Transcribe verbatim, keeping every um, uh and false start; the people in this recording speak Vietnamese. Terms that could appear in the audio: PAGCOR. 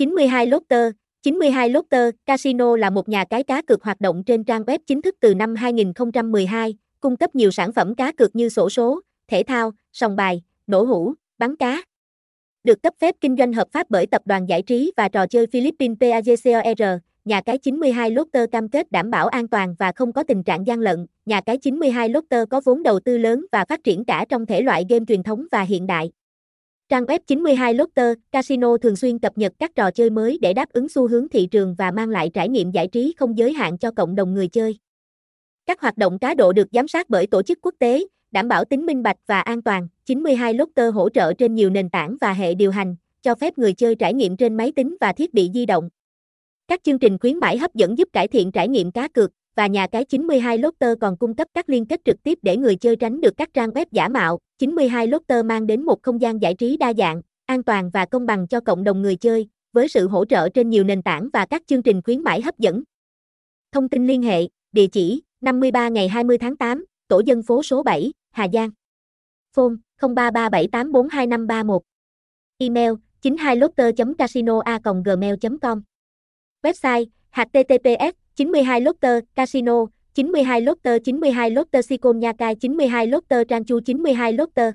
chín mươi hai Lotter chín mươi hai Lotter Casino là một nhà cái cá cược hoạt động trên trang web chính thức từ năm hai nghìn không trăm mười hai, cung cấp nhiều sản phẩm cá cược như xổ số, thể thao, sòng bài, nổ hũ, bắn cá. Được cấp phép kinh doanh hợp pháp bởi Tập đoàn Giải trí và Trò chơi Philippines PAGCOR, nhà cái chín mươi hai Lotter cam kết đảm bảo an toàn và không có tình trạng gian lận. Nhà cái chín mươi hai Lotter có vốn đầu tư lớn và phát triển cả trong thể loại game truyền thống và hiện đại. Trang web chín mươi hai Lotter Casino thường xuyên cập nhật các trò chơi mới để đáp ứng xu hướng thị trường và mang lại trải nghiệm giải trí không giới hạn cho cộng đồng người chơi. Các hoạt động cá độ được giám sát bởi tổ chức quốc tế, đảm bảo tính minh bạch và an toàn. chín mươi hai Lotter hỗ trợ trên nhiều nền tảng và hệ điều hành, cho phép người chơi trải nghiệm trên máy tính và thiết bị di động. Các chương trình khuyến mãi hấp dẫn giúp cải thiện trải nghiệm cá cược, và nhà cái chín mươi hai Lotter còn cung cấp các liên kết trực tiếp để người chơi tránh được các trang web giả mạo. chín mươi hai Lotter mang đến một không gian giải trí đa dạng, an toàn và công bằng cho cộng đồng người chơi, với sự hỗ trợ trên nhiều nền tảng và các chương trình khuyến mãi hấp dẫn. Thông tin liên hệ, địa chỉ năm mươi ba ngày hai mươi tháng tám, tổ dân phố số bảy, Hà Giang. Phone không ba ba bảy tám bốn hai năm ba một. Email chín mươi hai lotter chấm casino a còng gmail chấm com. Website https chín mươi hai Lotter Casino chín mươi hai Lotter chín mươi hai Lotter Sikon Nha Cai chín mươi hai Lotter Trang Chu chín mươi hai Lotter.